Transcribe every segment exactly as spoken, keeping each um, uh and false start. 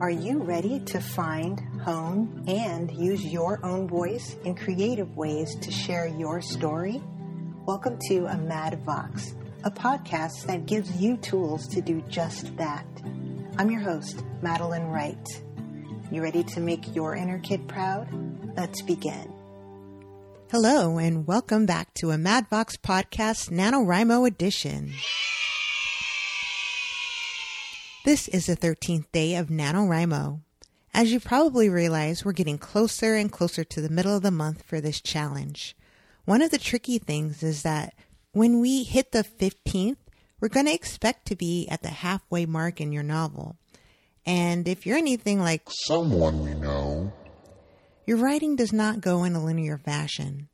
Are you ready to find, hone, and use your own voice in creative ways to share your story? Welcome to A Mad Vox, a podcast that gives you tools to do just that. I'm your host, Madeline Wright. You ready to make your inner kid proud? Let's begin. Hello, and welcome back to A Mad Vox podcast, NaNoWriMo edition. This is the thirteenth day of NaNoWriMo. As you probably realize, we're getting closer and closer to the middle of the month for this challenge. One of the tricky things is that when we hit the fifteenth, we're going to expect to be at the halfway mark in your novel. And if you're anything like someone we know, your writing does not go in a linear fashion.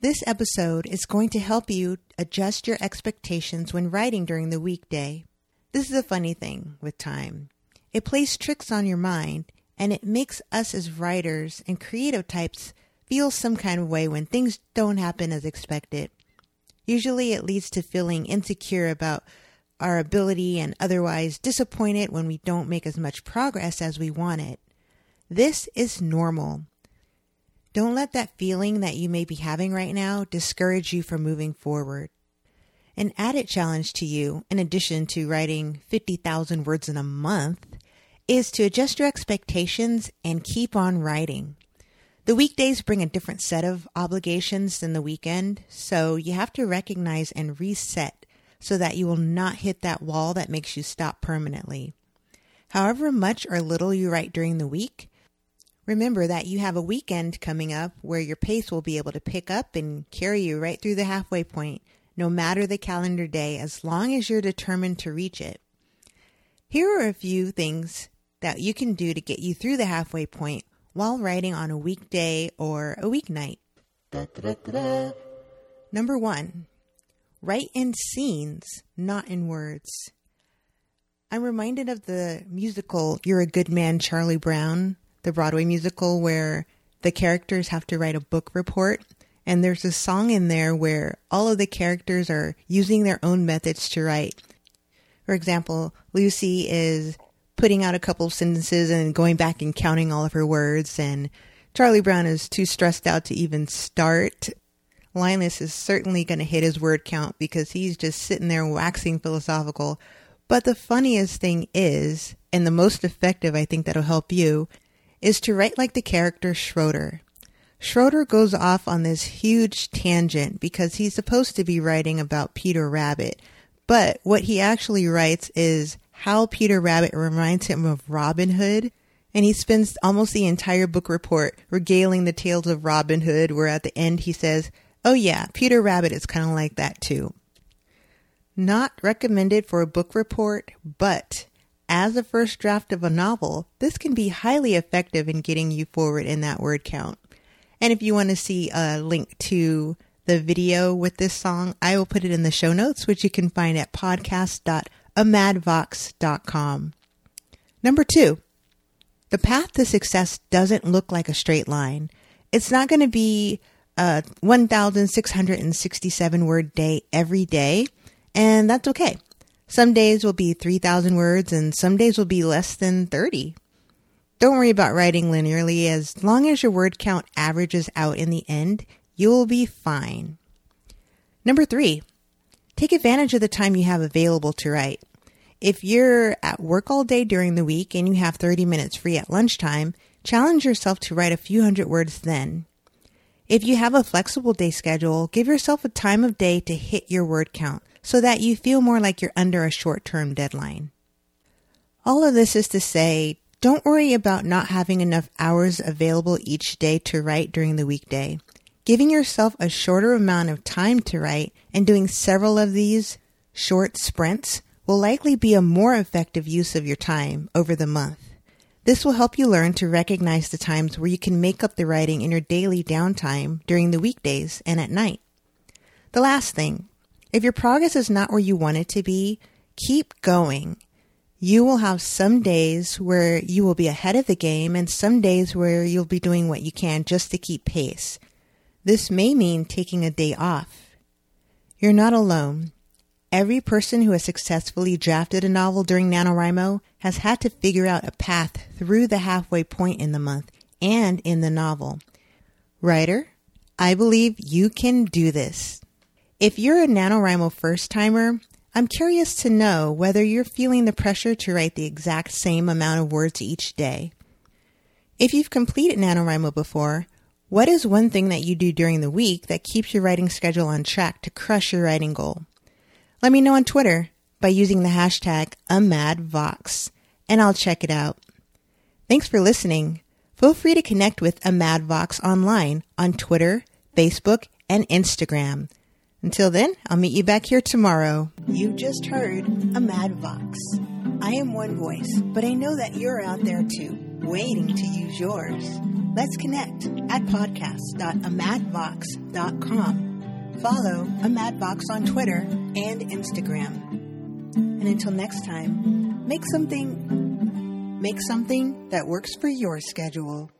This episode is going to help you adjust your expectations when writing during the weekday. This is a funny thing with time. It plays tricks on your mind, and it makes us as writers and creative types feel some kind of way when things don't happen as expected. Usually it leads to feeling insecure about our ability and otherwise disappointed when we don't make as much progress as we wanted. This is normal. Don't let that feeling that you may be having right now discourage you from moving forward. An added challenge to you, in addition to writing fifty thousand words in a month, is to adjust your expectations and keep on writing. The weekdays bring a different set of obligations than the weekend, so you have to recognize and reset so that you will not hit that wall that makes you stop permanently. However much or little you write during the week, remember that you have a weekend coming up where your pace will be able to pick up and carry you right through the halfway point, no matter the calendar day, as long as you're determined to reach it. Here are a few things that you can do to get you through the halfway point while writing on a weekday or a weeknight. Da, da, da, da. Number one, write in scenes, not in words. I'm reminded of the musical You're a Good Man, Charlie Brown, the Broadway musical where the characters have to write a book report. And there's a song in there where all of the characters are using their own methods to write. For example, Lucy is putting out a couple of sentences and going back and counting all of her words. And Charlie Brown is too stressed out to even start. Linus is certainly going to hit his word count because he's just sitting there waxing philosophical. But the funniest thing is, and the most effective, I think that'll help you, is to write like the character Schroeder. Schroeder goes off on this huge tangent because he's supposed to be writing about Peter Rabbit, but what he actually writes is how Peter Rabbit reminds him of Robin Hood, and he spends almost the entire book report regaling the tales of Robin Hood, where at the end he says, oh yeah, Peter Rabbit is kind of like that too. Not recommended for a book report, but as a first draft of a novel, this can be highly effective in getting you forward in that word count. And if you want to see a link to the video with this song, I will put it in the show notes, which you can find at podcast dot a mad vox dot com. Number two, the path to success doesn't look like a straight line. It's not going to be a one thousand six hundred sixty-seven word day every day, and that's okay. Some days will be three thousand words, and some days will be less than thirty. Don't worry about writing linearly. As long as your word count averages out in the end, you'll be fine. Number three, take advantage of the time you have available to write. If you're at work all day during the week and you have thirty minutes free at lunchtime, challenge yourself to write a few hundred words then. If you have a flexible day schedule, give yourself a time of day to hit your word count so that you feel more like you're under a short-term deadline. All of this is to say, don't worry about not having enough hours available each day to write during the weekday. Giving yourself a shorter amount of time to write and doing several of these short sprints will likely be a more effective use of your time over the month. This will help you learn to recognize the times where you can make up the writing in your daily downtime during the weekdays and at night. The last thing, if your progress is not where you want it to be, keep going. You will have some days where you will be ahead of the game and some days where you'll be doing what you can just to keep pace. This may mean taking a day off. You're not alone. Every person who has successfully drafted a novel during NaNoWriMo has had to figure out a path through the halfway point in the month and in the novel. Writer, I believe you can do this. If you're a NaNoWriMo first-timer, I'm curious to know whether you're feeling the pressure to write the exact same amount of words each day. If you've completed NaNoWriMo before, what is one thing that you do during the week that keeps your writing schedule on track to crush your writing goal? Let me know on Twitter by using the hashtag A Mad Vox, and I'll check it out. Thanks for listening. Feel free to connect with A Mad Vox online on Twitter, Facebook, and Instagram. Until then, I'll meet you back here tomorrow. You just heard A Mad Vox. I am one voice, but I know that you're out there too, waiting to use yours. Let's connect at podcast dot a mad vox dot com. Follow A Mad Vox on Twitter and Instagram. And until next time, make something, make something that works for your schedule.